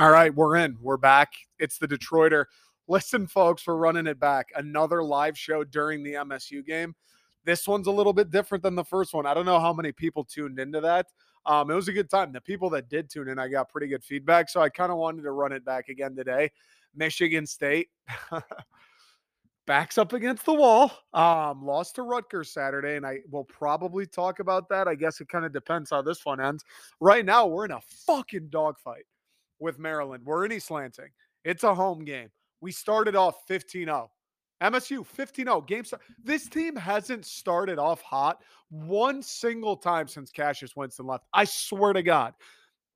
All right, we're in. We're back. It's the Detroiter. Listen, folks, we're running it back. Another live show during the MSU game. This one's a little bit different than the first one. I don't know how many people tuned into that. It was a good time. The people that did tune in, I got pretty good feedback, so I kind of wanted to run it back again today. Michigan State backs up against the wall, lost to Rutgers Saturday, and I will probably talk about that. I guess it kind of depends how this one ends. Right now, we're in a fucking dogfight with Maryland. We're in East Lansing. It's a home game. We started off 15-0. MSU, 15-0. Game start. This team hasn't started off hot one single time since Cassius Winston left. I swear to God.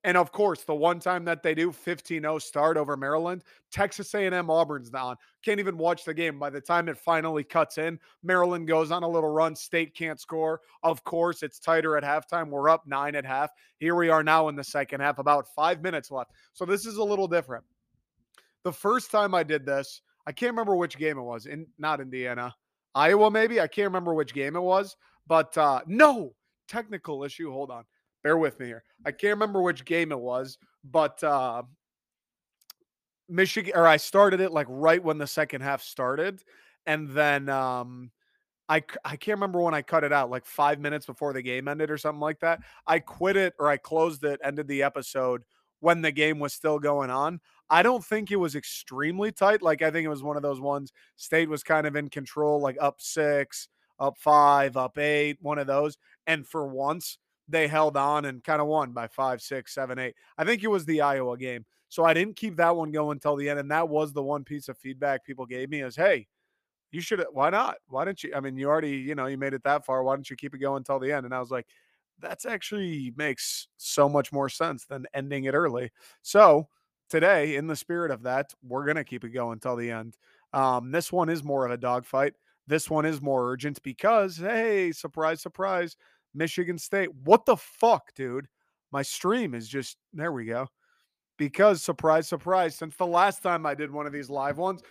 And, of course, the one time that they do, 15-0 start over Maryland, Texas A&M Auburn's down. Can't even watch the game. By the time it finally cuts in, Maryland goes on a little run. State can't score. Of course, it's tighter at halftime. We're up 9 at half. Here we are now in the second half, about 5 minutes left. So this is a little different. The first time I did this, I can't remember which game it was. Not Indiana. Iowa, maybe? I can't remember which game it was. But, no, technical issue. Hold on. Bear with me here. I can't remember which game it was, but Michigan, or I started it like right when the second half started. And then I can't remember when I cut it out, like 5 minutes before the game ended or something like that. I quit it, or I closed it, ended the episode when the game was still going on. I don't think it was extremely tight. Like, I think it was one of those ones. State was kind of in control, like up 6, up 5, up 8, one of those. And for once, they held on and kind of won by 5, 6, 7, 8. I think it was the Iowa game. So I didn't keep that one going until the end. And that was the one piece of feedback people gave me is, hey, you should – why not? Why didn't you – I mean, you already, you know, you made it that far. Why don't you keep it going until the end? And I was like, that's actually makes so much more sense than ending it early. So today, in the spirit of that, we're going to keep it going until the end. This one is more of a dogfight. This one is more urgent because, hey, surprise, surprise – Michigan State. What the fuck, dude? My stream is just, there we go. Because, surprise, surprise, since the last time I did one of these live ones,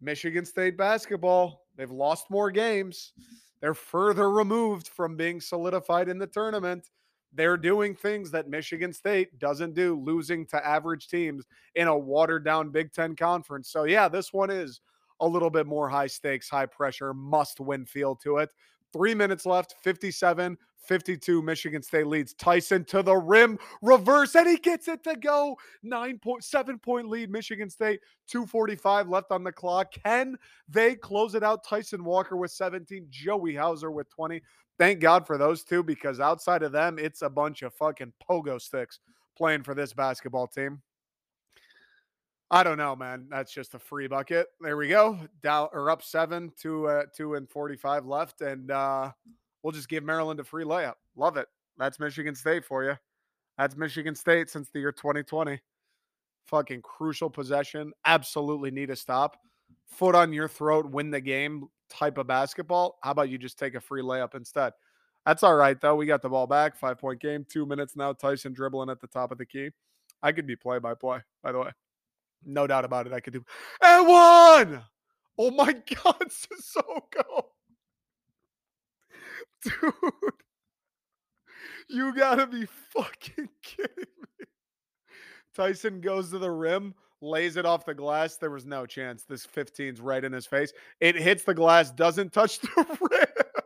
Michigan State basketball, they've lost more games. They're further removed from being solidified in the tournament. They're doing things that Michigan State doesn't do, losing to average teams in a watered-down Big Ten conference. So, yeah, this one is a little bit more high stakes, high pressure, must-win feel to it. 3 minutes left, 57-52, Michigan State leads. Tyson to the rim, reverse, and he gets it to go. 7-point lead, Michigan State, 2:45 left on the clock. Can they close it out? Tyson Walker with 17, Joey Hauser with 20. Thank God for those two, because outside of them, it's a bunch of fucking pogo sticks playing for this basketball team. I don't know, man. That's just a free bucket. There we go. Down or up 7, 2:45 left, and we'll just give Maryland a free layup. Love it. That's Michigan State for you. That's Michigan State since the year 2020. Fucking crucial possession. Absolutely need a stop. Foot on your throat, win the game type of basketball. How about you just take a free layup instead? That's all right, though. We got the ball back. 5-point game. 2 minutes now. Tyson dribbling at the top of the key. I could be play-by-play, by the way. No doubt about it. I could do. And one! Oh, my God. Sissoko. Dude. You got to be fucking kidding me. Tyson goes to the rim, lays it off the glass. There was no chance. This 15's right in his face. It hits the glass, doesn't touch the rim.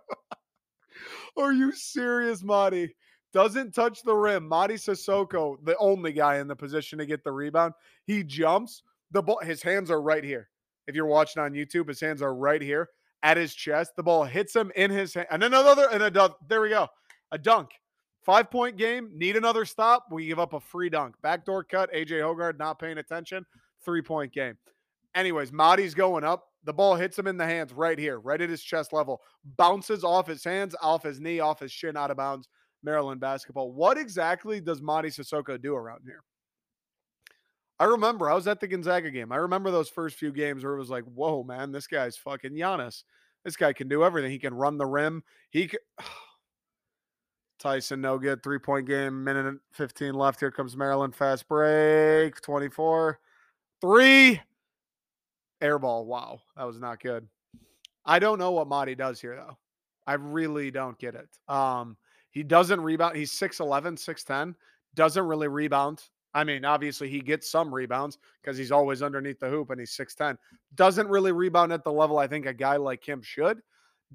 Are you serious, Mady? Doesn't touch the rim. Mady Sissoko, the only guy in the position to get the rebound. He jumps. The ball, his hands are right here. If you're watching on YouTube, his hands are right here at his chest. The ball hits him in his hand. And another, and a dunk. There we go. A dunk. 5-point game. Need another stop. We give up a free dunk. Backdoor cut. A.J. Hoggard not paying attention. 3-point game. Anyways, Maddie's going up. The ball hits him in the hands right here, right at his chest level. Bounces off his hands, off his knee, off his shin, out of bounds. Maryland basketball. What exactly does Mady Sissoko do around here? I remember I was at the Gonzaga game. I remember those first few games where it was like, whoa, man, this guy's fucking Giannis. This guy can do everything. He can run the rim. He can... Tyson, no good. 3-point game, minute and 15 left. Here comes Maryland. Fast break. 24. 3. Air ball. Wow. That was not good. I don't know what Mady does here, though. I really don't get it. He doesn't rebound. He's 6'11", 6'10", doesn't really rebound. I mean, obviously he gets some rebounds because he's always underneath the hoop and he's 6'10". Doesn't really rebound at the level I think a guy like him should.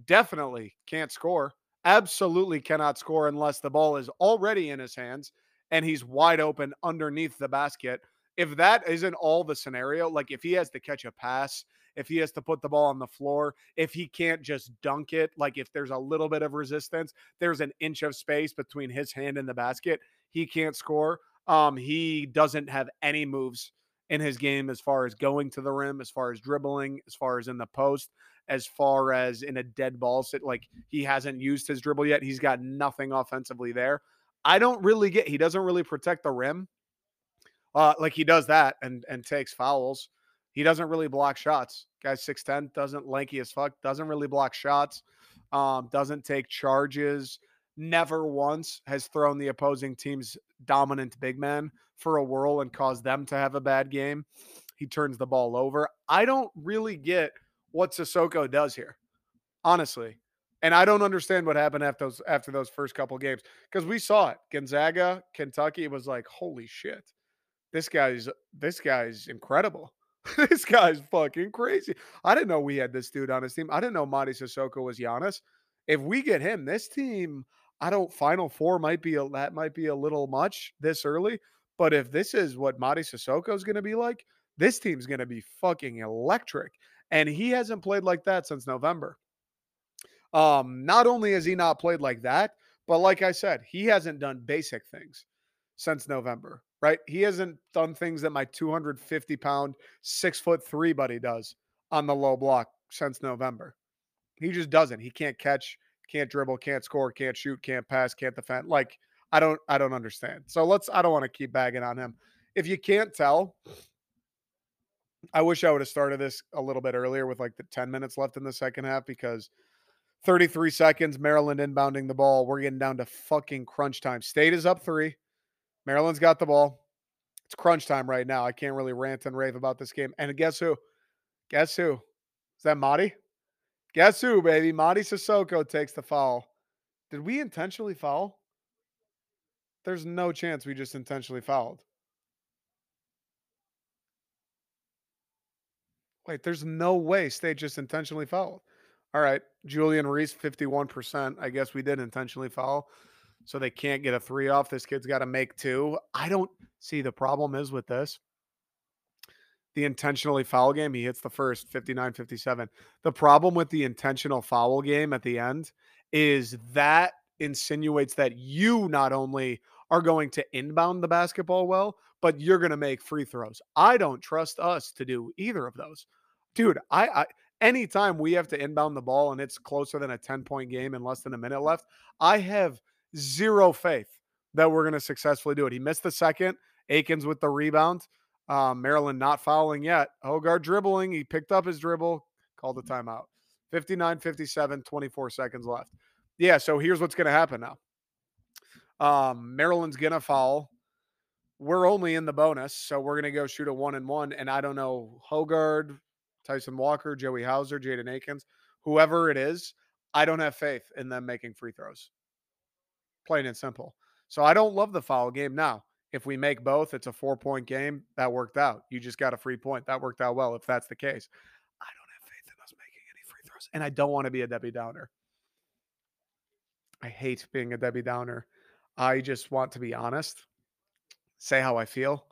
Definitely can't score. Absolutely cannot score unless the ball is already in his hands and he's wide open underneath the basket. If that isn't all the scenario, like if he has to catch a pass, if he has to put the ball on the floor, if he can't just dunk it, like if there's a little bit of resistance, there's an inch of space between his hand and the basket, he can't score. He doesn't have any moves in his game as far as going to the rim, as far as dribbling, as far as in the post, as far as in a dead ball sit. Like he hasn't used his dribble yet. He's got nothing offensively there. I don't really get, he doesn't really protect the rim. Like he does that and takes fouls. He doesn't really block shots. Guy's 6'10", doesn't, lanky as fuck, doesn't really block shots, doesn't take charges, never once has thrown the opposing team's dominant big man for a whirl and caused them to have a bad game. He turns the ball over. I don't really get what Sissoko does here, honestly. And I don't understand what happened after those first couple games, because we saw it. Gonzaga, Kentucky, was like, holy shit. This guy's incredible. This guy's fucking crazy. I didn't know we had this dude on his team. I didn't know Mady Sissoko was Giannis. If we get him, this team, I don't, Final Four might be a little much this early. But if this is what Mady Sissoko is going to be like, this team's going to be fucking electric. And he hasn't played like that since November. Not only has he not played like that, but like I said, he hasn't done basic things since November. Right? He hasn't done things that my 250-pound, 6'3" buddy does on the low block since November. He just doesn't. He can't catch, can't dribble, can't score, can't shoot, can't pass, can't defend. Like, I don't understand. So I don't want to keep bagging on him. If you can't tell, I wish I would have started this a little bit earlier with like the 10 minutes left in the second half, because 33 seconds, Maryland inbounding the ball. We're getting down to fucking crunch time. State is up 3. Maryland's got the ball. It's crunch time right now. I can't really rant and rave about this game. And guess who? Guess who? Is that Mady? Guess who, baby? Mady Sissoko takes the foul. Did we intentionally foul? There's no chance we just intentionally fouled. Wait, there's no way State just intentionally fouled. All right. Julian Reese, 51%. I guess we did intentionally foul. So they can't get a 3 off. This kid's got to make 2. I don't see, the problem is with this, the intentionally foul game, he hits the first, 59-57. The problem with the intentional foul game at the end is that insinuates that you not only are going to inbound the basketball well, but you're going to make free throws. I don't trust us to do either of those. Dude, I anytime we have to inbound the ball and it's closer than a 10-point game and less than a minute left, I have zero faith that we're going to successfully do it. He missed the second. Akins with the rebound. Maryland not fouling yet. Hoggard dribbling. He picked up his dribble. Called the timeout. 59-57, 24 seconds left. Yeah, so here's what's going to happen now. Maryland's going to foul. We're only in the bonus, so we're going to go shoot a 1-and-1. And I don't know, Hoggard, Tyson Walker, Joey Hauser, Jaden Akins, whoever it is, I don't have faith in them making free throws. Plain and simple. So I don't love the foul game. Now, if we make both, it's a 4-point game. That worked out. You just got a free point. That worked out well, if that's the case. I don't have faith in us making any free throws. And I don't want to be a Debbie Downer. I hate being a Debbie Downer. I just want to be honest, say how I feel,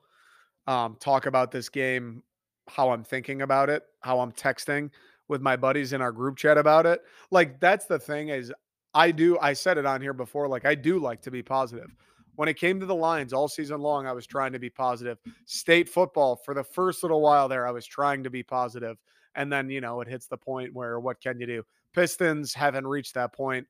talk about this game, how I'm thinking about it, how I'm texting with my buddies in our group chat about it. Like, that's the thing is, I said it on here before, like I do like to be positive. When it came to the Lions all season long, I was trying to be positive. State football, for the first little while there, I was trying to be positive. And then, it hits the point where what can you do? Pistons haven't reached that point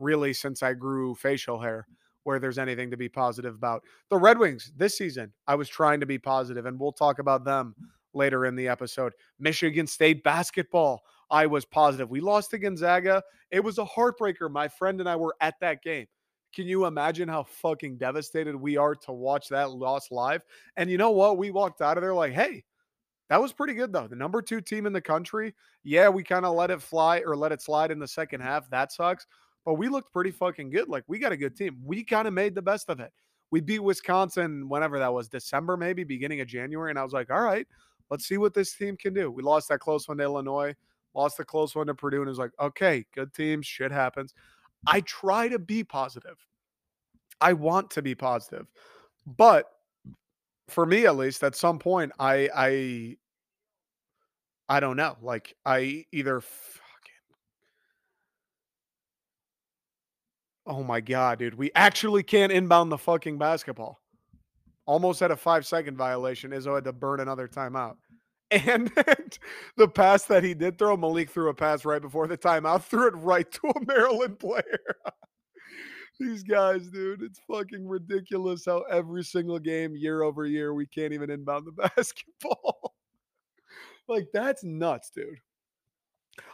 really since I grew facial hair where there's anything to be positive about. The Red Wings this season, I was trying to be positive, and we'll talk about them later in the episode. Michigan State basketball, I was positive. We lost to Gonzaga. It was a heartbreaker. My friend and I were at that game. Can you imagine how fucking devastated we are to watch that loss live? And you know what? We walked out of there like, hey, that was pretty good though. The number 2 team in the country. Yeah, we kind of let it slide in the second half. That sucks. But we looked pretty fucking good. Like, we got a good team. We kind of made the best of it. we beat Wisconsin whenever that was, December maybe, beginning of January, and I was like, all right, let's see what this team can do. We lost that close one to Illinois, lost the close one to Purdue, and it was like, okay, good teams, shit happens. I try to be positive. I want to be positive. But for me, at least, at some point, I don't know. Like, I either oh, my God, dude. We actually can't inbound the fucking basketball. Almost had a 5-second violation. Izzo had to burn another timeout. And the pass that he did throw, Malik threw a pass right before the timeout, threw it right to a Maryland player. These guys, dude, it's fucking ridiculous how every single game, year over year, we can't even inbound the basketball. Like, that's nuts, dude.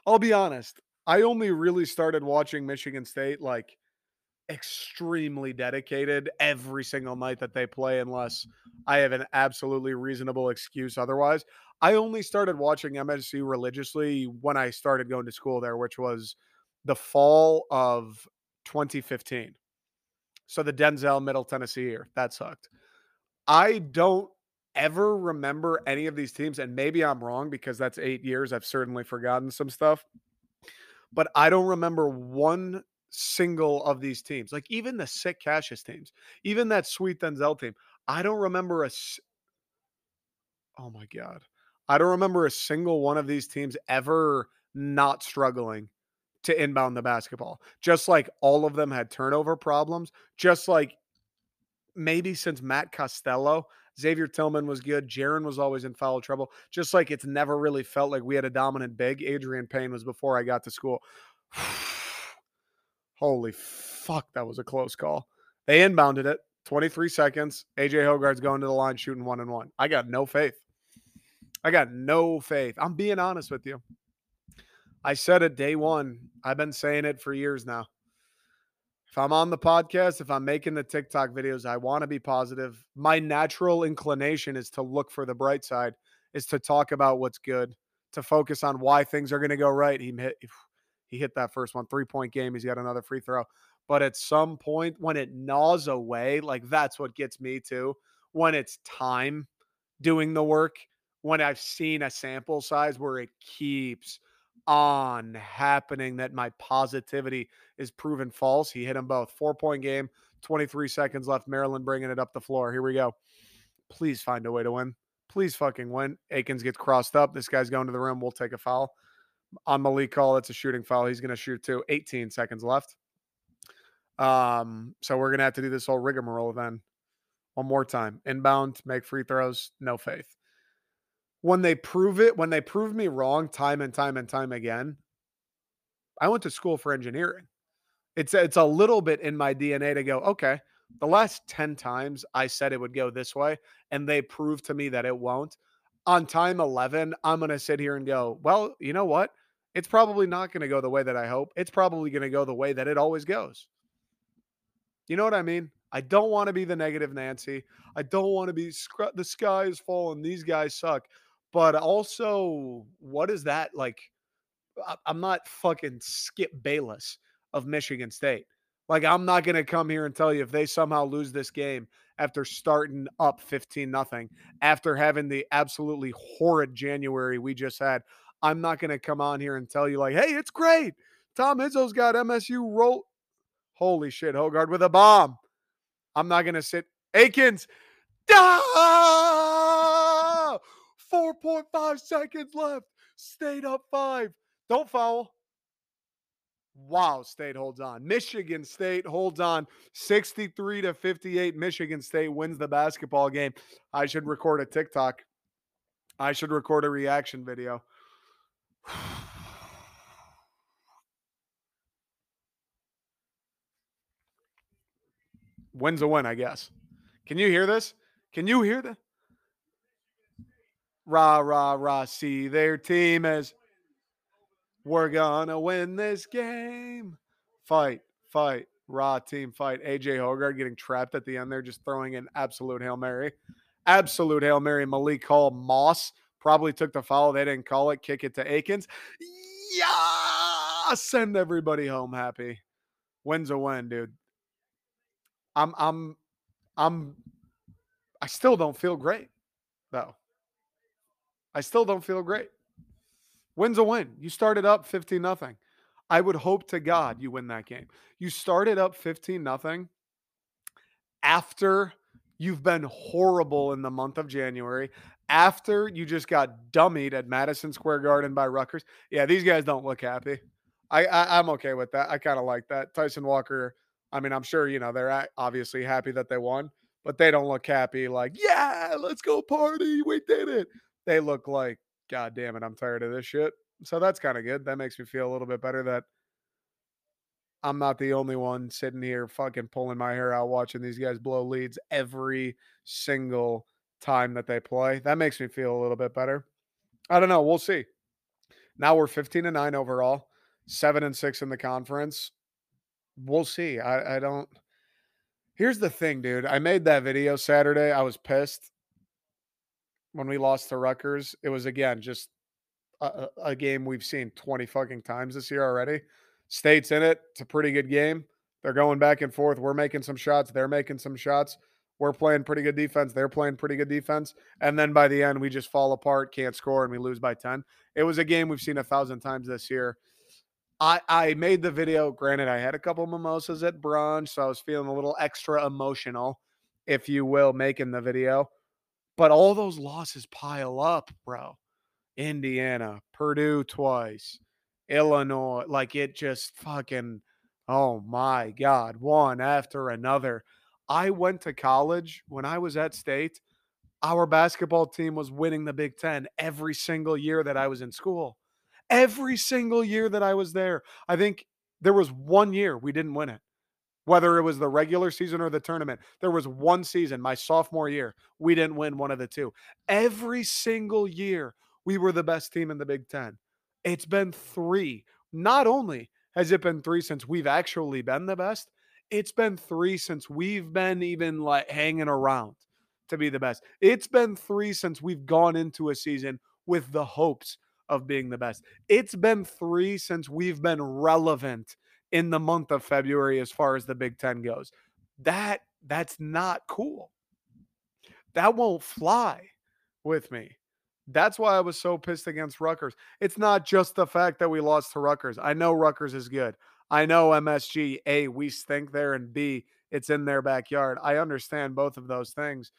I'll be honest. I only really started watching Michigan State, like, extremely dedicated every single night that they play, unless I have an absolutely reasonable excuse otherwise. I only started watching MSU religiously when I started going to school there, which was the fall of 2015. So the Denzel Middle Tennessee year, that sucked. I don't ever remember any of these teams, and maybe I'm wrong because that's 8 years. I've certainly forgotten some stuff, but I don't remember one single of these teams. Like, even the sick Cassius teams, even that sweet Denzel team, I don't remember oh my God. I don't remember a single one of these teams ever not struggling to inbound the basketball. Just like all of them had turnover problems. Just like maybe since Matt Costello, Xavier Tillman was good. Jaron was always in foul trouble. Just like it's never really felt like we had a dominant big. Adrian Payne was before I got to school. Holy fuck, that was a close call. They inbounded it, 23 seconds. A.J. Hoggard's going to the line shooting 1-on-1. I got no faith. I'm being honest with you. I said it day one. I've been saying it for years now. If I'm on the podcast, if I'm making the TikTok videos, I want to be positive. My natural inclination is to look for the bright side, is to talk about what's good, to focus on why things are going to go right. He hit that first one, 3-point game. He's got another free throw. But at some point when it gnaws away, like, that's what gets me too. When it's time doing the work, when I've seen a sample size where it keeps on happening that my positivity is proven false. He hit them both. 4-point game, 23 seconds left. Maryland bringing it up the floor. Here we go. Please find a way to win. Please fucking win. Akins gets crossed up. This guy's going to the rim. We'll take a foul. On Malik Hall, it's a shooting foul. He's going to shoot too. 18 seconds left. So we're going to have to do this whole rigmarole then one more time. Inbound, make free throws, no faith. When they prove me wrong time and time again, I went to school for engineering. It's a little bit in my DNA to go, okay, the last 10 times I said it would go this way, and they proved to me that it won't. On time 11, I'm going to sit here and go, well, you know what? It's probably not going to go the way that I hope. It's probably going to go the way that it always goes. You know what I mean? I don't want to be the negative Nancy. I don't want to be the sky is falling. These guys suck. But also, what is that? Like, I'm not fucking Skip Bayless of Michigan State. Like, I'm not going to come here and tell you if they somehow lose this game after starting up 15-0, after having the absolutely horrid January we just had. I'm not going to come on here and tell you, like, hey, it's great. Tom Izzo's got MSU roll. Holy shit, Hoggard with a bomb. I'm not going to sit. Akins. 4.5 seconds left. State up 5. Don't foul. Wow, State holds on. Michigan State holds on. 63-58. Michigan State wins the basketball game. I should record a TikTok. I should record a reaction video. Win's a win, I guess. Can you hear this? Can you hear that? Rah, rah, rah. See their team as... We're gonna win this game. Fight, fight, raw team fight. A.J. Hoggard getting trapped at the end there, just throwing an absolute Hail Mary. Absolute Hail Mary. Malik Hall, Moss probably took the foul. They didn't call it. Kick it to Akins. Yeah! Send everybody home happy. Win's a win, dude. I'm I still don't feel great, though. I still don't feel great. Win's a win. You started up 15-0. I would hope to God you win that game. You started up 15-0 after you've been horrible in the month of January, after you just got dummied at Madison Square Garden by Rutgers. Yeah, these guys don't look happy. I'm okay with that. I kind of like that. Tyson Walker, I mean, I'm sure, you know, they're obviously happy that they won, but they don't look happy like, yeah, let's go party. We did it. They look like, God damn it, I'm tired of this shit. So that's kind of good. That makes me feel a little bit better that I'm not the only one sitting here fucking pulling my hair out watching these guys blow leads every single time that they play. That makes me feel a little bit better. I don't know. We'll see. Now we're 15-9 overall, 7-6 in the conference. We'll see. I don't. Here's the thing, dude. I made that video Saturday. I was pissed when we lost to Rutgers. It was, again, just a game we've seen 20 fucking times this year already. State's in it. It's a pretty good game. They're going back and forth. We're making some shots. They're making some shots. We're playing pretty good defense. They're playing pretty good defense. And then by the end, we just fall apart, can't score, and we lose by 10. It was a game we've seen 1,000 times this year. I made the video. Granted, I had a couple mimosas at brunch, so I was feeling a little extra emotional, if you will, making the video. But all those losses pile up, bro. Indiana, Purdue twice, Illinois. Like, it just fucking, oh my God, one after another. I went to college. When I was at State, our basketball team was winning the Big Ten every single year that I was in school. Every single year that I was there. I think there was one year we didn't win it, whether it was the regular season or the tournament. There was one season, my sophomore year, we didn't win one of the two. Every single year, we were the best team in the Big Ten. It's been three. Not only has it been three since we've actually been the best, it's been three since we've been even like hanging around to be the best. It's been three since we've gone into a season with the hopes of being the best. It's been three since we've been relevant in the month of February as far as the Big Ten goes. That's not cool. That won't fly with me. That's why I was so pissed against Rutgers. It's not just the fact that we lost to Rutgers. I know Rutgers is good. I know MSG, A, we stink there, and B, it's in their backyard. I understand both of those things.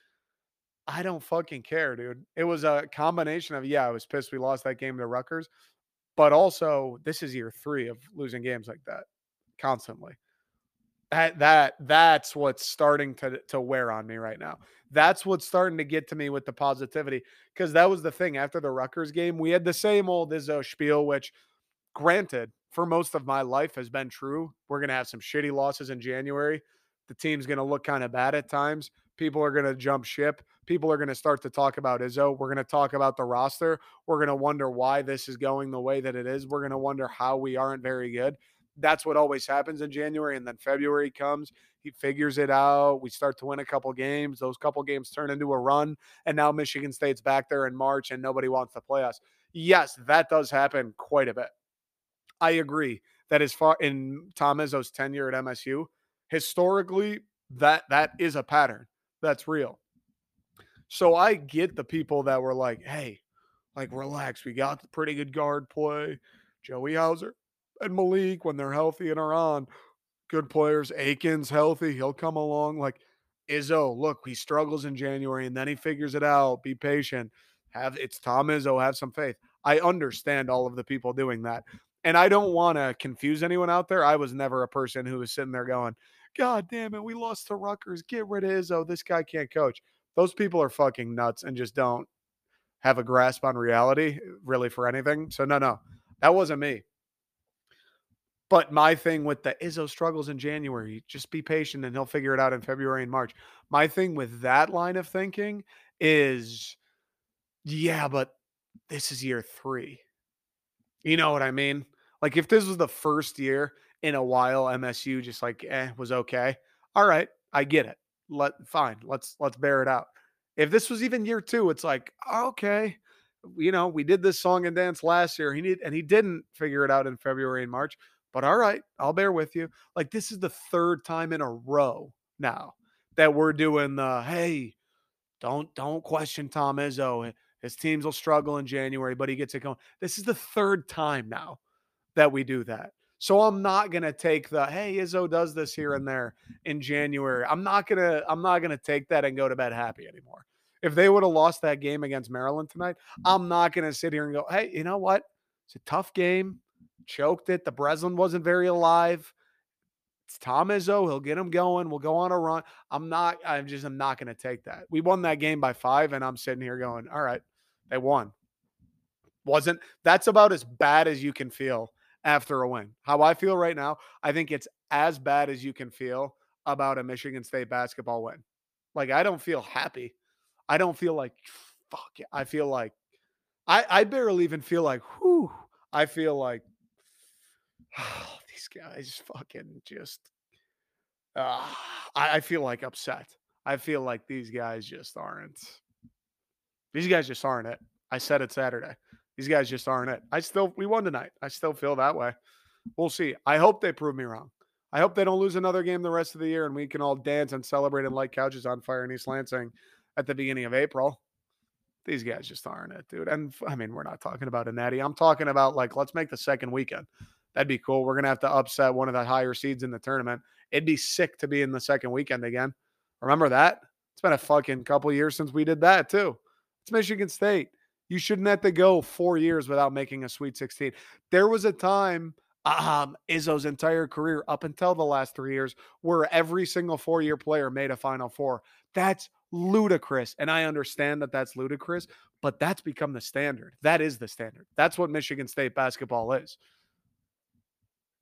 I don't fucking care, dude. It was a combination of, yeah, I was pissed we lost that game to Rutgers, but also this is year three of losing games like that constantly. That's what's starting to wear on me right now. That's what's starting to get to me with the positivity, because that was the thing. After the Rutgers game, we had the same old Izzo spiel, which, granted, for most of my life has been true. We're going to have some shitty losses in January. The team's going to look kind of bad at times. People are going to jump ship. People are going to start to talk about Izzo. We're going to talk about the roster. We're going to wonder why this is going the way that it is. We're going to wonder how we aren't very good. That's what always happens in January. And then February comes. He figures it out. We start to win a couple games. Those couple games turn into a run. And now Michigan State's back there in March and nobody wants to play us. Yes, that does happen quite a bit. I agree that as far in Tom Izzo's tenure at MSU, historically, that is a pattern. That's real. So I get the people that were like, hey, like, relax. We got pretty good guard play. Joey Hauser and Malik, when they're healthy and are on, good players. Akins healthy. He'll come along. Like, Izzo, look, he struggles in January and then he figures it out. Be patient. It's Tom Izzo. Have some faith. I understand all of the people doing that. And I don't want to confuse anyone out there. I was never a person who was sitting there going, God damn it, we lost to Rutgers. Get rid of Izzo. This guy can't coach. Those people are fucking nuts and just don't have a grasp on reality really for anything. So no, that wasn't me. But my thing with the Izzo struggles in January, just be patient and he'll figure it out in February and March. My thing with that line of thinking is, yeah, but this is year three. You know what I mean? Like, if this was the first year in a while, MSU just like, was okay. All right. I get it. Fine. Let's bear it out. If this was even year two, it's like, okay, you know, we did this song and dance last year. He didn't figure it out in February and March, but all right, I'll bear with you. Like, this is the third time in a row now that we're doing the, hey, don't question Tom Izzo. His teams will struggle in January, but he gets it going. This is the third time now that we do that. So I'm not going to take the, hey, Izzo does this here and there in January. I'm not going to take that and go to bed happy anymore. If they would have lost that game against Maryland tonight, I'm not going to sit here and go, hey, you know what? It's a tough game. Choked it. The Breslin wasn't very alive. It's Tom Izzo. He'll get him going. We'll go on a run. I'm not going to take that. We won that game by 5, and I'm sitting here going, all right, they won. That's about as bad as you can feel after a win. How I feel right now, I think it's as bad as you can feel about a Michigan State basketball win. Like, I don't feel happy. I don't feel like, fuck it. I feel like, I barely even feel like, whew. I feel like, oh, these guys fucking just, I feel like upset. I feel like these guys just aren't it. I said it Saturday. These guys just aren't it. We won tonight. I still feel that way. We'll see. I hope they prove me wrong. I hope they don't lose another game the rest of the year and we can all dance and celebrate and light couches on fire in East Lansing at the beginning of April. These guys just aren't it, dude. And I mean, we're not talking about a natty. I'm talking about like, let's make the second weekend. That'd be cool. We're going to have to upset one of the higher seeds in the tournament. It'd be sick to be in the second weekend again. Remember that? It's been a fucking couple years since we did that too. It's Michigan State. You shouldn't have to go 4 years without making a Sweet 16. There was a time, Izzo's entire career up until the last 3 years, where every single four-year player made a Final Four. That's ludicrous, and I understand that that's ludicrous, but that's become the standard. That is the standard. That's what Michigan State basketball is.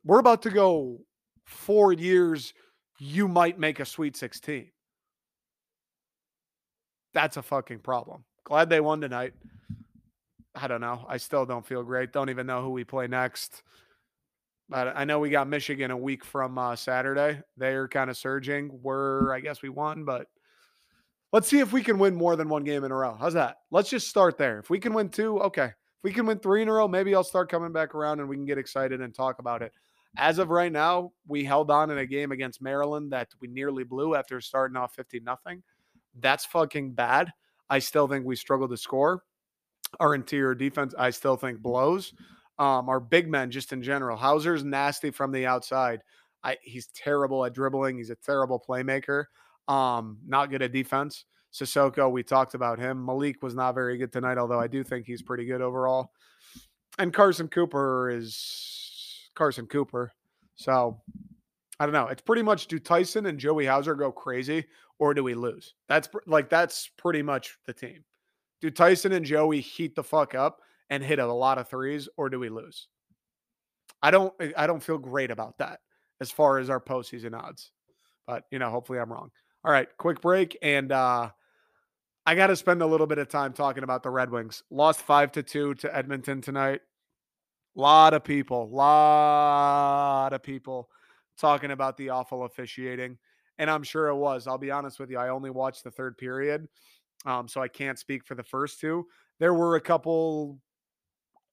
We're about to go 4 years, you might make a Sweet 16. That's a fucking problem. Glad they won tonight. I don't know. I still don't feel great. Don't even know who we play next. But I know we got Michigan a week from Saturday. They're kind of surging. I guess we won, but let's see if we can win more than one game in a row. How's that? Let's just start there. If we can win 2, okay. If we can win 3 in a row, maybe I'll start coming back around and we can get excited and talk about it. As of right now, we held on in a game against Maryland that we nearly blew after starting off 15-0. That's fucking bad. I still think we struggle to score. Our interior defense, I still think, blows. Our big men, just in general. Hauser's nasty from the outside. He's terrible at dribbling. He's a terrible playmaker. Not good at defense. Sissoko, we talked about him. Malik was not very good tonight, although I do think he's pretty good overall. And Carson Cooper is Carson Cooper. So, I don't know. It's pretty much, do Tyson and Joey Hauser go crazy or do we lose? That's pretty much the team. Do Tyson and Joey heat the fuck up and hit a lot of threes, or do we lose? I don't feel great about that as far as our postseason odds. But, you know, hopefully I'm wrong. All right, quick break, and I got to spend a little bit of time talking about the Red Wings. Lost 5-2 to Edmonton tonight. A lot of people talking about the awful officiating, and I'm sure it was. I'll be honest with you. I only watched the third period. So I can't speak for the first two. There were a couple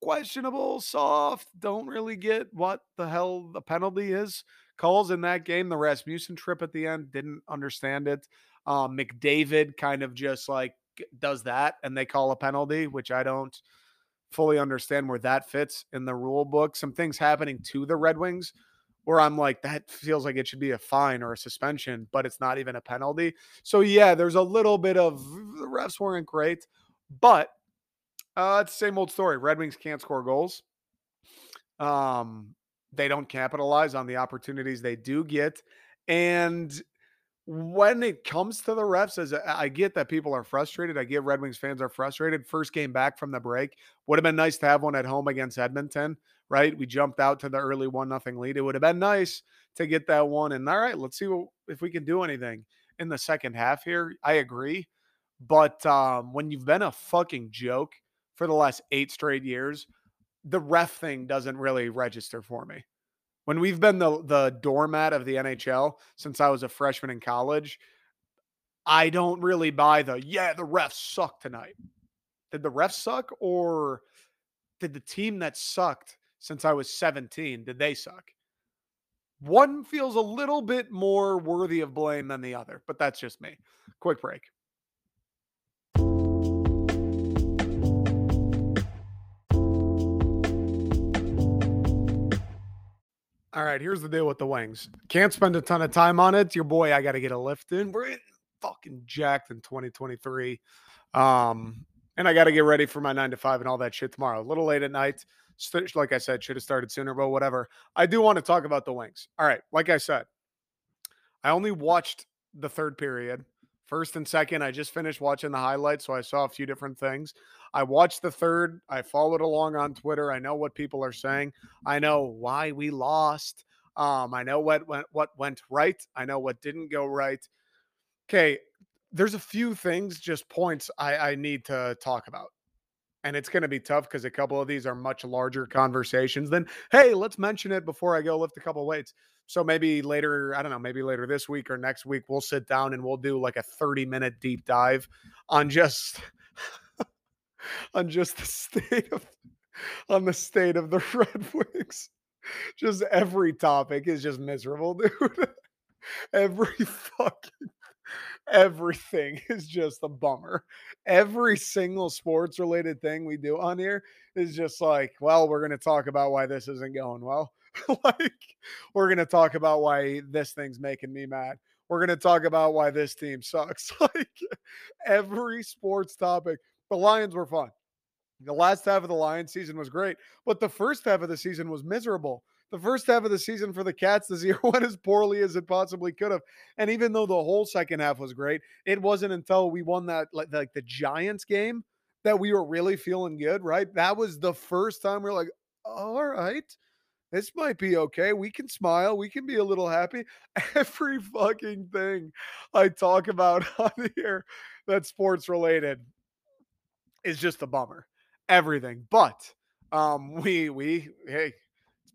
questionable, soft, don't really get what the hell the penalty is calls in that game. The Rasmussen trip at the end, didn't understand it. McDavid kind of just like does that and they call a penalty, which I don't fully understand where that fits in the rule book. Some things happening to the Red Wings where I'm like, that feels like it should be a fine or a suspension, but it's not even a penalty. So, yeah, there's a little bit of the refs weren't great, but it's the same old story. Red Wings can't score goals. They don't capitalize on the opportunities they do get. And when it comes to the refs, as I get that people are frustrated. I get Red Wings fans are frustrated. First game back from the break. Would have been nice to have one at home against Edmonton. Right? We jumped out to the early 1-0 lead. It would have been nice to get that one. And all right, let's see if we can do anything in the second half here. I agree. But when you've been a fucking joke for the last 8 straight years, the ref thing doesn't really register for me. When we've been the doormat of the NHL since I was a freshman in college, I don't really buy the refs suck tonight. Did the refs suck, or did the team that sucked since I was 17, did they suck? One feels a little bit more worthy of blame than the other, but that's just me. Quick break. All right, here's the deal with the Wings. Can't spend a ton of time on it. It's your boy, I got to get a lift in. We're fucking jacked in 2023. And I got to get ready for my 9-to-5 and all that shit tomorrow. A little late at night. Like I said, should have started sooner, but whatever. I do want to talk about the Wings. All right, like I said, I only watched the third period. First and second, I just finished watching the highlights, so I saw a few different things. I watched the third. I followed along on Twitter. I know what people are saying. I know why we lost. I know what went right. I know what didn't go right. Okay, there's a few things, just points I need to talk about. And it's going to be tough because a couple of these are much larger conversations than, hey, let's mention it before I go lift a couple of weights. So maybe later, I don't know, maybe later this week or next week, we'll sit down and we'll do like a 30-minute deep dive on just on the state of the Red Wings. Just every topic is just miserable, dude. Everything is just a bummer. Every single sports related thing we do on here is just like, well, we're going to talk about why this isn't going well. Like, we're going to talk about why this thing's making me mad. We're going to talk about why this team sucks. Like, every sports topic. The Lions were fun. The last half of the Lions season was great, but the first half of the season was miserable. The first half of the season for the Cats this year went as poorly as it possibly could have. And even though the whole second half was great, it wasn't until we won that, like the Giants game, that we were really feeling good, right? That was the first time we were like, all right, this might be okay. We can smile. We can be a little happy. Every fucking thing I talk about on here that's sports related is just a bummer. Everything. But hey,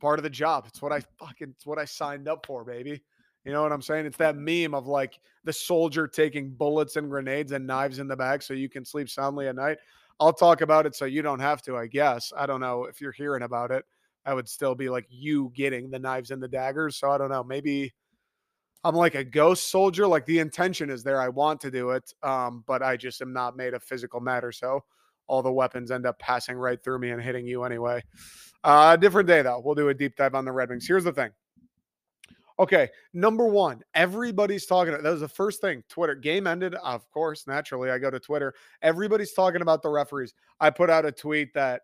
part of the job. It's what I signed up for, baby. You know what I'm saying? It's that meme of like the soldier taking bullets and grenades and knives in the back so you can sleep soundly at night. I'll talk about it so you don't have to, I guess. I don't know if you're hearing about it. I would still be like you getting the knives and the daggers. So I don't know. Maybe I'm like a ghost soldier. Like the intention is there. I want to do it. But I just am not made of physical matter. So all the weapons end up passing right through me and hitting you anyway. Different day, though. We'll do a deep dive on the Red Wings. Here's the thing. Okay, number one, everybody's talking. That was the first thing. Twitter. Game ended, of course, naturally. I go to Twitter. Everybody's talking about the referees. I put out a tweet that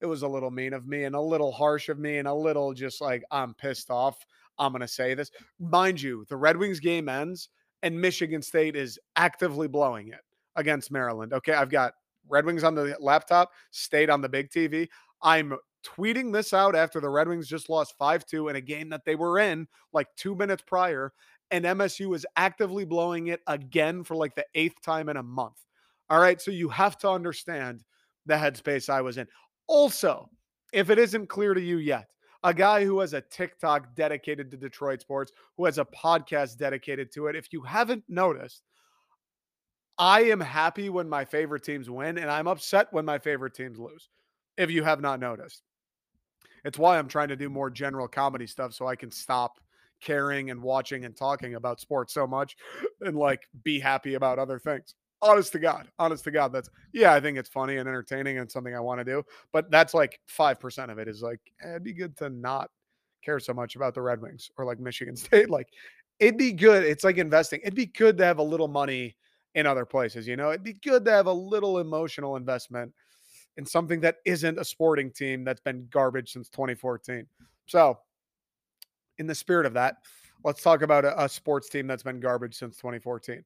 it was a little mean of me and a little harsh of me and a little just like, I'm pissed off. I'm going to say this. Mind you, the Red Wings game ends, and Michigan State is actively blowing it against Maryland. Okay, I've got Red Wings on the laptop, State on the big TV. I'm tweeting this out after the Red Wings just lost 5-2 in a game that they were in like 2 minutes prior, and MSU is actively blowing it again for like the eighth time in a month. All right, so you have to understand the headspace I was in. Also, if it isn't clear to you yet, a guy who has a TikTok dedicated to Detroit sports, who has a podcast dedicated to it, if you haven't noticed, I am happy when my favorite teams win, and I'm upset when my favorite teams lose, if you have not noticed. It's why I'm trying to do more general comedy stuff so I can stop caring and watching and talking about sports so much and, like, be happy about other things. Honest to God, I think it's funny and entertaining and something I want to do, but that's, like, 5% of it is, like, it'd be good to not care so much about the Red Wings or, like, Michigan State. Like, it'd be good. It's like investing. It'd be good to have a little money in other places, you know? It'd be good to have a little emotional investment in something that isn't a sporting team that's been garbage since 2014. So in the spirit of that, let's talk about a sports team that's been garbage since 2014.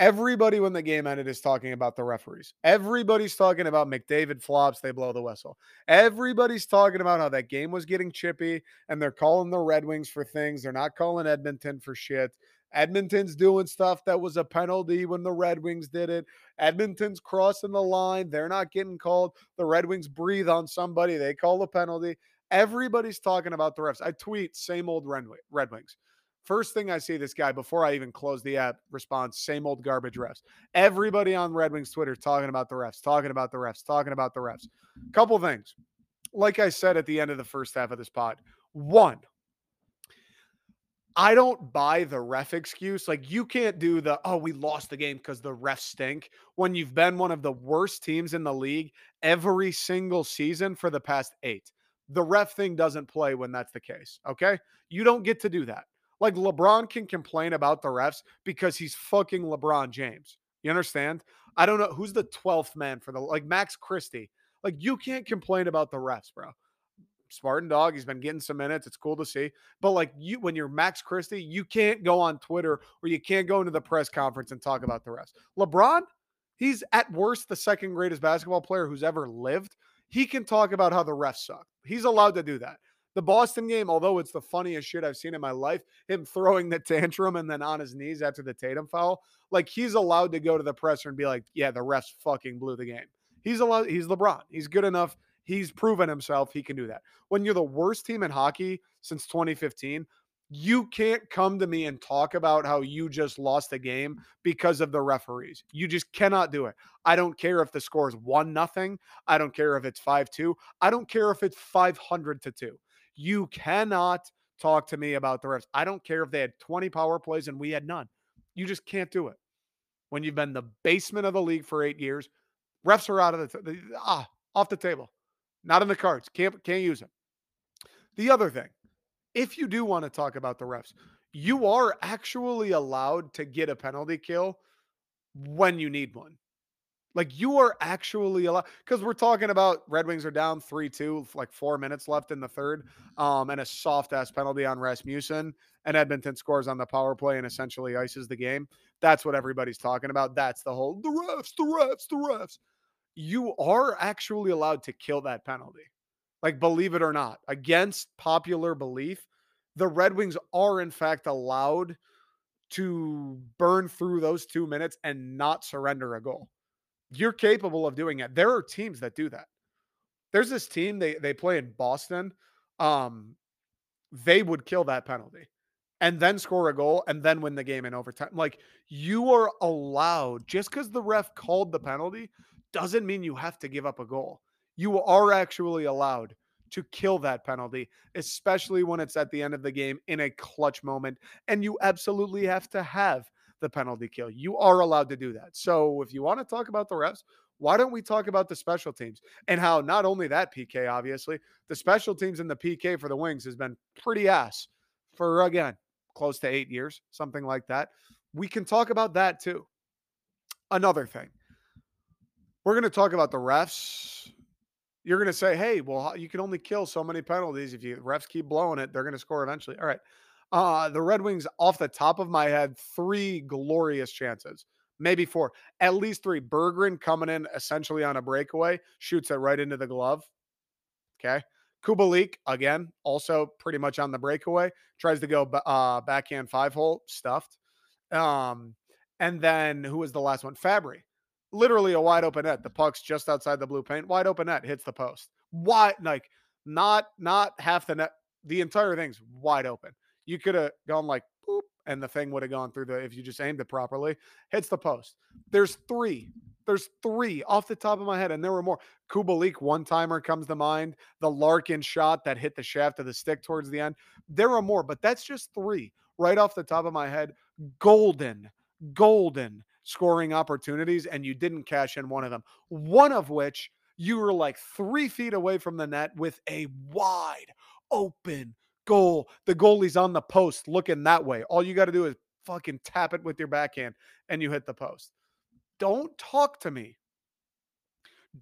Everybody, when the game ended, is talking about the referees. Everybody's talking about McDavid flops, they blow the whistle. Everybody's talking about how that game was getting chippy and they're calling the Red Wings for things. They're not calling Edmonton for shit. Edmonton's doing stuff that was a penalty when the Red Wings did it. Edmonton's crossing the line. They're not getting called. The Red Wings breathe on somebody. They call the penalty. Everybody's talking about the refs. I tweet, same old Red Wings. First thing I see this guy, before I even close the app, responds, same old garbage refs. Everybody on Red Wings Twitter talking about the refs. Couple things. Like I said at the end of the first half of this pod, one, I don't buy the ref excuse. Like, you can't do the, oh, we lost the game because the refs stink, when you've been one of the worst teams in the league every single season for the past 8. The ref thing doesn't play when that's the case, okay? You don't get to do that. Like, LeBron can complain about the refs because he's fucking LeBron James. You understand? I don't know. Who's the 12th man for the, like, Max Christie. Like, you can't complain about the refs, bro. Spartan Dog, he's been getting some minutes. It's cool to see. But, like, you, when you're Max Christie, you can't go on Twitter or you can't go into the press conference and talk about the refs. LeBron, he's at worst the second greatest basketball player who's ever lived. He can talk about how the refs suck. He's allowed to do that. The Boston game, although it's the funniest shit I've seen in my life, him throwing the tantrum and then on his knees after the Tatum foul, like, he's allowed to go to the presser and be like, yeah, the refs fucking blew the game. He's allowed. He's LeBron. He's good enough. He's proven himself. He can do that. When you're the worst team in hockey since 2015, you can't come to me and talk about how you just lost a game because of the referees. You just cannot do it. I don't care if the score is 1-0. I don't care if it's 5-2. I don't care if it's 500-2. You cannot talk to me about the refs. I don't care if they had 20 power plays and we had none. You just can't do it. When you've been the basement of the league for 8 years, refs are out of off the table. Not in the cards. Can't use them. The other thing, if you do want to talk about the refs, you are actually allowed to get a penalty kill when you need one. Like, you are actually allowed, because we're talking about Red Wings are down 3-2, like 4 minutes left in the third, and a soft-ass penalty on Rasmussen, and Edmonton scores on the power play and essentially ices the game. That's what everybody's talking about. That's the whole, the refs, the refs, the refs. You are actually allowed to kill that penalty. Like, believe it or not, against popular belief, the Red Wings are, in fact, allowed to burn through those 2 minutes and not surrender a goal. You're capable of doing it. There are teams that do that. There's this team, they play in Boston. They would kill that penalty and then score a goal and then win the game in overtime. Like, you are allowed, just because the ref called the penalty doesn't mean you have to give up a goal. You are actually allowed to kill that penalty, especially when it's at the end of the game in a clutch moment, and you absolutely have to have the penalty kill. You are allowed to do that. So if you want to talk about the refs, why don't we talk about the special teams and how not only that PK, obviously, the special teams and the PK for the Wings has been pretty ass for, again, close to 8 years, something like that. We can talk about that too. Another thing. We're going to talk about the refs. You're going to say, hey, well, you can only kill so many penalties. If you refs keep blowing it, they're going to score eventually. All right. The Red Wings, off the top of my head, 3 glorious chances, maybe 4, at least 3. Berggren coming in essentially on a breakaway, shoots it right into the glove. Okay. Kubalik, again, also pretty much on the breakaway, tries to go backhand 5-hole, stuffed. And then who was the last one? Fabry. Literally a wide open net. The puck's just outside the blue paint. Wide open net, hits the post. Wide, like, not half the net. The entire thing's wide open. You could have gone like, boop, and the thing would have gone through the, if you just aimed it properly, hits the post. There's three off the top of my head, and there were more. Kubalik one-timer comes to mind. The Larkin shot that hit the shaft of the stick towards the end. There were more, but that's just 3 right off the top of my head. Golden scoring opportunities, and you didn't cash in one of them. One of which you were like 3 feet away from the net with a wide open goal. The goalie's on the post looking that way. All you got to do is fucking tap it with your backhand and you hit the post. Don't talk to me.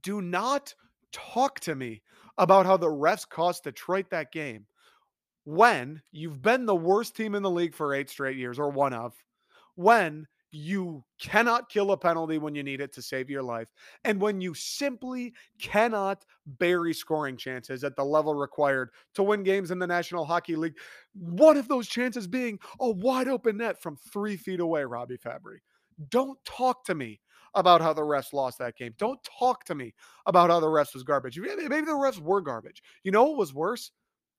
Do not talk to me about how the refs cost Detroit that game when you've been the worst team in the league for 8 straight years, or one of, when you cannot kill a penalty when you need it to save your life, and when you simply cannot bury scoring chances at the level required to win games in the National Hockey League. One of those chances being a wide open net from 3 feet away, Robbie Fabry. Don't talk to me about how the refs lost that game. Don't talk to me about how the refs was garbage. Maybe the refs were garbage. You know what was worse?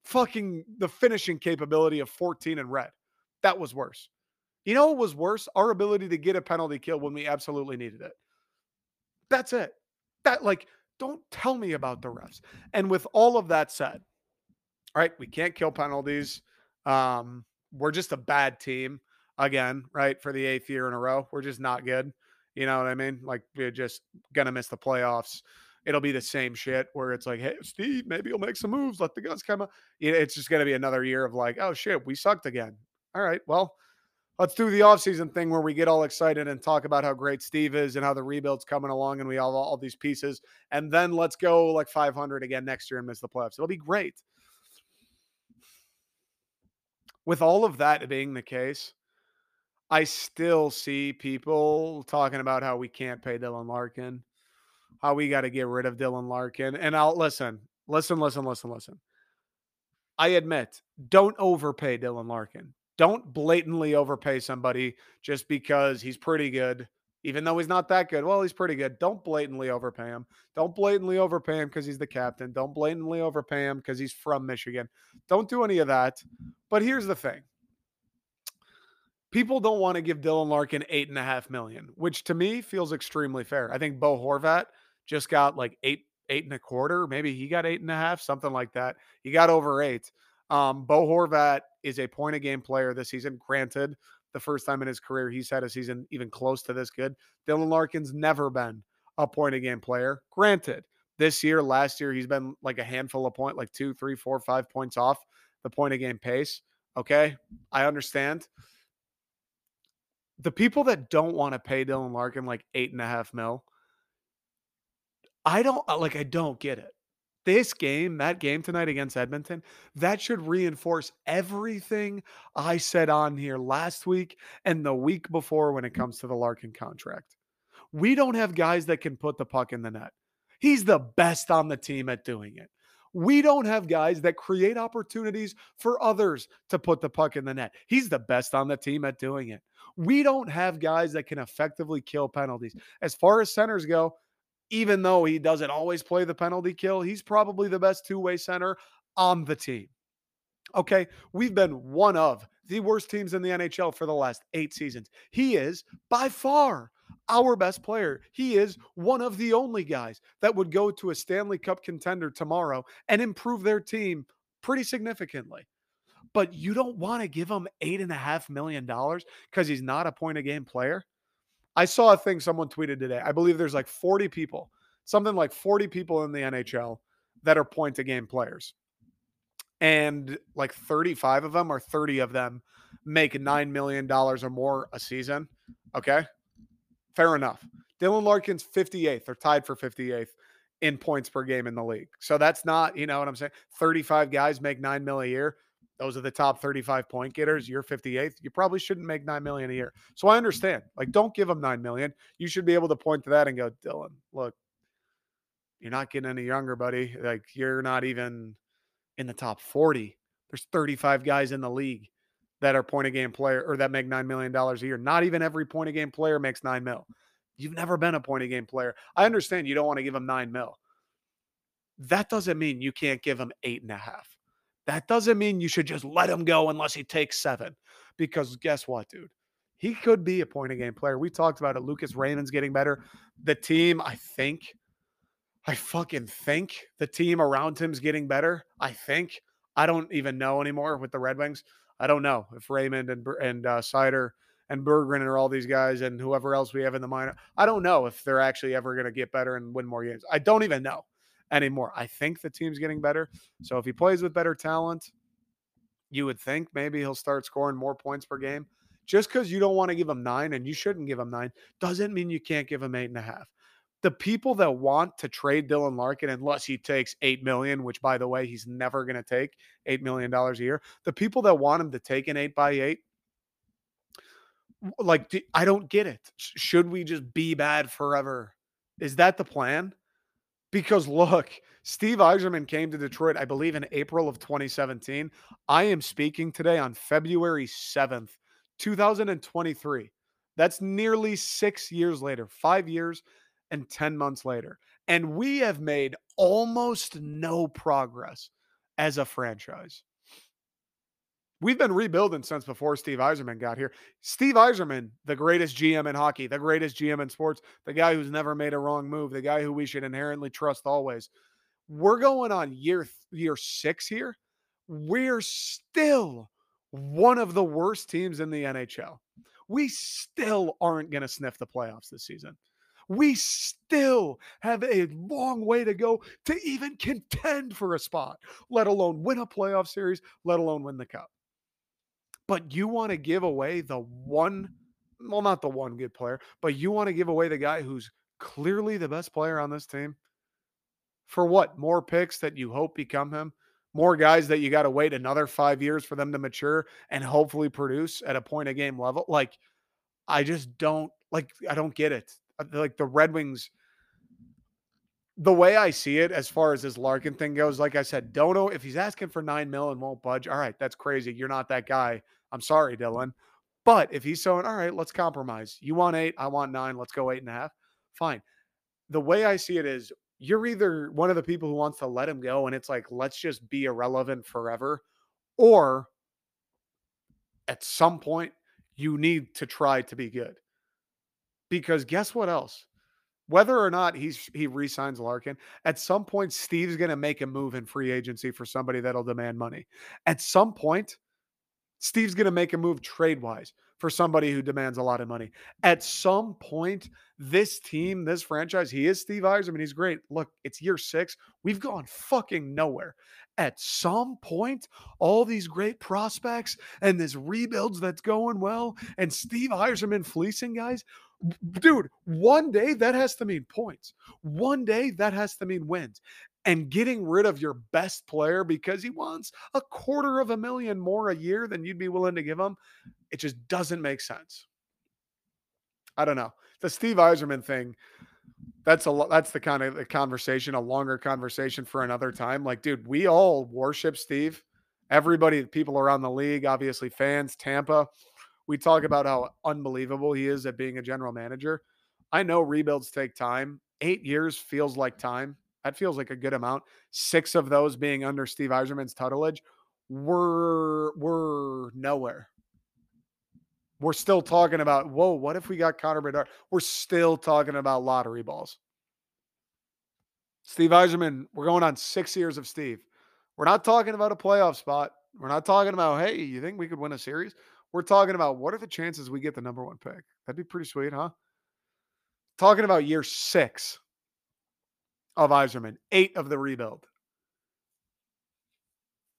Fucking the finishing capability of 14 and red. That was worse. You know what was worse? Our ability to get a penalty kill when we absolutely needed it. That's it. That, like, don't tell me about the refs. And with all of that said, all right, we can't kill penalties. we're just a bad team again, right? For the 8th year in a row, we're just not good. You know what I mean? Like, we're just going to miss the playoffs. It'll be the same shit where it's like, hey, Steve, maybe you'll make some moves. Let the guns come up. It's just going to be another year of like, oh, shit, we sucked again. All right, well, let's do the offseason thing where we get all excited and talk about how great Steve is and how the rebuild's coming along and we have all these pieces. And then let's go like 500 again next year and miss the playoffs. It'll be great. With all of that being the case, I still see people talking about how we can't pay Dylan Larkin, how we got to get rid of Dylan Larkin. And I'll listen. I admit, don't overpay Dylan Larkin. Don't blatantly overpay somebody just because he's pretty good, even though he's not that good. Well, he's pretty good. Don't blatantly overpay him. Don't blatantly overpay him because he's the captain. Don't blatantly overpay him because he's from Michigan. Don't do any of that. But here's the thing. People don't want to give Dylan Larkin $8.5 million, which to me feels extremely fair. I think Bo Horvat just got like eight and a quarter. Maybe he got 8.5, something like that. He got over 8. Bo Horvat is a point-a-game player this season. Granted, the first time in his career he's had a season even close to this good. Dylan Larkin's never been a point-a-game player. Granted, this year, last year, he's been like a handful of points, like 2, 3, 4, 5 points off the point-a-game pace. Okay, I understand. The people that don't want to pay Dylan Larkin like $8.5 million, I don't get it. This game, that game tonight against Edmonton, that should reinforce everything I said on here last week and the week before when it comes to the Larkin contract. We don't have guys that can put the puck in the net. He's the best on the team at doing it. We don't have guys that create opportunities for others to put the puck in the net. He's the best on the team at doing it. We don't have guys that can effectively kill penalties. As far as centers go, even though he doesn't always play the penalty kill, he's probably the best two-way center on the team. Okay, we've been one of the worst teams in the NHL for the last 8 seasons. He is by far our best player. He is one of the only guys that would go to a Stanley Cup contender tomorrow and improve their team pretty significantly. But you don't want to give him $8.5 million because he's not a point-a-game player? I saw a thing someone tweeted today. I believe there's like 40 people, something like 40 people in the NHL that are point-to-game players. And like 35 of them or 30 of them make $9 million or more a season. Okay, fair enough. Dylan Larkin's 58th. They're tied for 58th in points per game in the league. So that's not, you know what I'm saying? 35 guys make $9 million a year. Those are the top 35 point getters. You're 58th. You probably shouldn't make $9 million a year. So I understand. Like, don't give them $9 million. You should be able to point to that and go, Dylan, look, you're not getting any younger, buddy. Like, you're not even in the top 40. There's 35 guys in the league that are point a game player or that make $9 million a year. Not even every point a game player makes $9 million. You've never been a point a game player. I understand you don't want to give them $9 million. That doesn't mean you can't give them $8.5 million. That doesn't mean you should just let him go unless he takes 7. Because guess what, dude? He could be a point-a-game player. We talked about it. Lucas Raymond's getting better. The team, I fucking think the team around him's getting better. I don't even know anymore with the Red Wings. I don't know if Raymond and Seider and Berggren and all these guys and whoever else we have in the minor. I don't know if they're actually ever going to get better and win more games. I don't even know anymore. I think the team's getting better. So if he plays with better talent, you would think maybe he'll start scoring more points per game. Just because you don't want to give him 9 and you shouldn't give him 9 doesn't mean you can't give him 8.5. The people that want to trade Dylan Larkin, unless he takes $8 million, which by the way, he's never going to take $8 million a year. The people that want him to take an 8x8, like, I don't get it. Should we just be bad forever? Is that the plan? Because look, Steve Yzerman came to Detroit, I believe, in April of 2017. I am speaking today on February 7th, 2023. That's nearly 6 years later, 5 years and 10 months later. And we have made almost no progress as a franchise. We've been rebuilding since before Steve Yzerman got here. Steve Yzerman, the greatest GM in hockey, the greatest GM in sports, the guy who's never made a wrong move, the guy who we should inherently trust always. We're going on year 6 here. We're still one of the worst teams in the NHL. We still aren't going to sniff the playoffs this season. We still have a long way to go to even contend for a spot, let alone win a playoff series, let alone win the cup. But you want to give away the one, well, not the one good player, but you want to give away the guy who's clearly the best player on this team for what? More picks that you hope become him? More guys that you got to wait another 5 years for them to mature and hopefully produce at a point a game level? Like, I just don't, like, I don't get it. Like, the Red Wings, the way I see it, as far as this Larkin thing goes, like I said, Dono, if he's asking for $9 million and won't budge, all right, that's crazy. You're not that guy. I'm sorry, Dylan. But if he's saying, all right, let's compromise. You want 8, I want 9, let's go 8.5. Fine. The way I see it is, you're either one of the people who wants to let him go and it's like, let's just be irrelevant forever, or at some point you need to try to be good. Because guess what else? Whether or not he re-signs Larkin, at some point Steve's going to make a move in free agency for somebody that'll demand money. At some point, Steve's going to make a move trade-wise for somebody who demands a lot of money. At some point, this team, this franchise, he is Steve Yzerman. He's great. Look, it's year 6. We've gone fucking nowhere. At some point, all these great prospects and this rebuilds that's going well and Steve Yzerman fleecing guys, dude, one day that has to mean points. One day that has to mean wins. And getting rid of your best player because he wants $250,000 more a year than you'd be willing to give him, it just doesn't make sense. I don't know. The Steve Yzerman thing, that's the kind of conversation, a longer conversation for another time. Like, dude, we all worship Steve. Everybody, people around the league, obviously fans, Tampa. We talk about how unbelievable he is at being a general manager. I know rebuilds take time. 8 years feels like time. That feels like a good amount. 6 of those being under Steve Yzerman's tutelage. We're nowhere. We're still talking about, whoa, what if we got Connor Bedard? We're still talking about lottery balls. Steve Yzerman, we're going on 6 years of Steve. We're not talking about a playoff spot. We're not talking about, hey, you think we could win a series? We're talking about, what are the chances we get the #1 pick? That'd be pretty sweet, huh? Talking about year 6. Of Yzerman, 8 of the rebuild.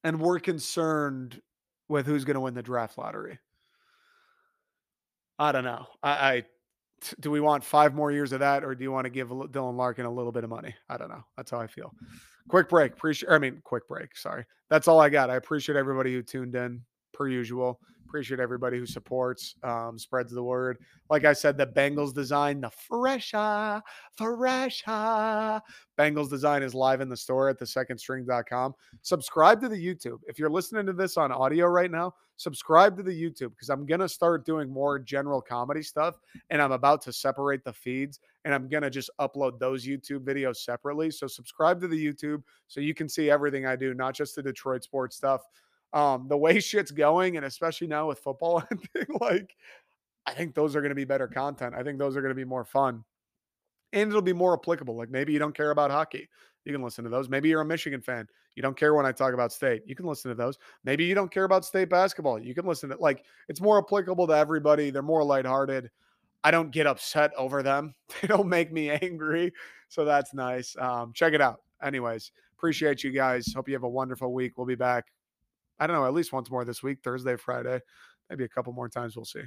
And we're concerned with who's going to win the draft lottery. I don't know. Do we want 5 more years of that, or do you want to give Dylan Larkin a little bit of money? I don't know. That's how I feel. Quick break. Sorry. That's all I got. I appreciate everybody who tuned in, per usual. Appreciate everybody who supports, spreads the word. Like I said, the Bengals design, the Fresha Bengals design is live in the store at thesecondstring.com. Subscribe to the YouTube. If you're listening to this on audio right now, subscribe to the YouTube, because I'm going to start doing more general comedy stuff, and I'm about to separate the feeds, and I'm going to just upload those YouTube videos separately. So subscribe to the YouTube so you can see everything I do, not just the Detroit sports stuff. The way shit's going, and especially now with football, I think those are going to be better content. I think those are going to be more fun, and it'll be more applicable. Like, maybe you don't care about hockey. You can listen to those. Maybe you're a Michigan fan. You don't care when I talk about State. You can listen to those. Maybe you don't care about State basketball. You can listen to, like, it's more applicable to everybody. They're more lighthearted. I don't get upset over them. They don't make me angry. So that's nice. Check it out. Anyways, appreciate you guys. Hope you have a wonderful week. We'll be back. I don't know, at least once more this week, Thursday, Friday, maybe a couple more times. We'll see.